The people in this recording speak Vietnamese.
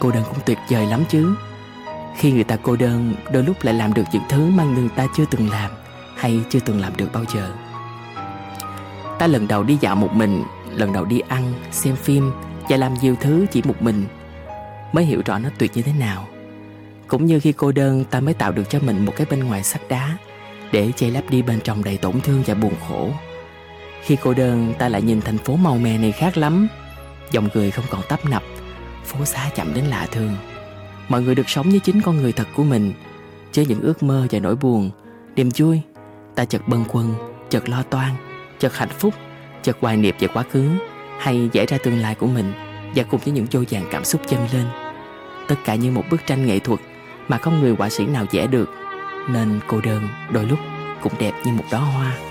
cô đơn cũng tuyệt vời lắm chứ. Khi người ta cô đơn, đôi lúc lại làm được những thứ mà người ta chưa từng làm hay chưa từng làm được bao giờ. Ta lần đầu đi dạo một mình, lần đầu đi ăn, xem phim và làm nhiều thứ chỉ một mình, mới hiểu rõ nó tuyệt như thế nào. Cũng như khi cô đơn, ta mới tạo được cho mình một cái bên ngoài sắt đá để che lấp đi bên trong đầy tổn thương và buồn khổ. Khi cô đơn, ta lại nhìn thành phố màu mè này khác lắm. Dòng người không còn tấp nập, phố xá chậm đến lạ thường. Mọi người được sống với chính con người thật của mình, chứ những ước mơ và nỗi buồn, niềm vui. Ta chợt bâng khuâng, chợt lo toan, chợt hạnh phúc, chợt hoài niệm về quá khứ hay vẽ ra tương lai của mình, và cùng với những vô vàn cảm xúc dâng lên. Tất cả như một bức tranh nghệ thuật mà không người họa sĩ nào vẽ được, nên cô đơn đôi lúc cũng đẹp như một đóa hoa.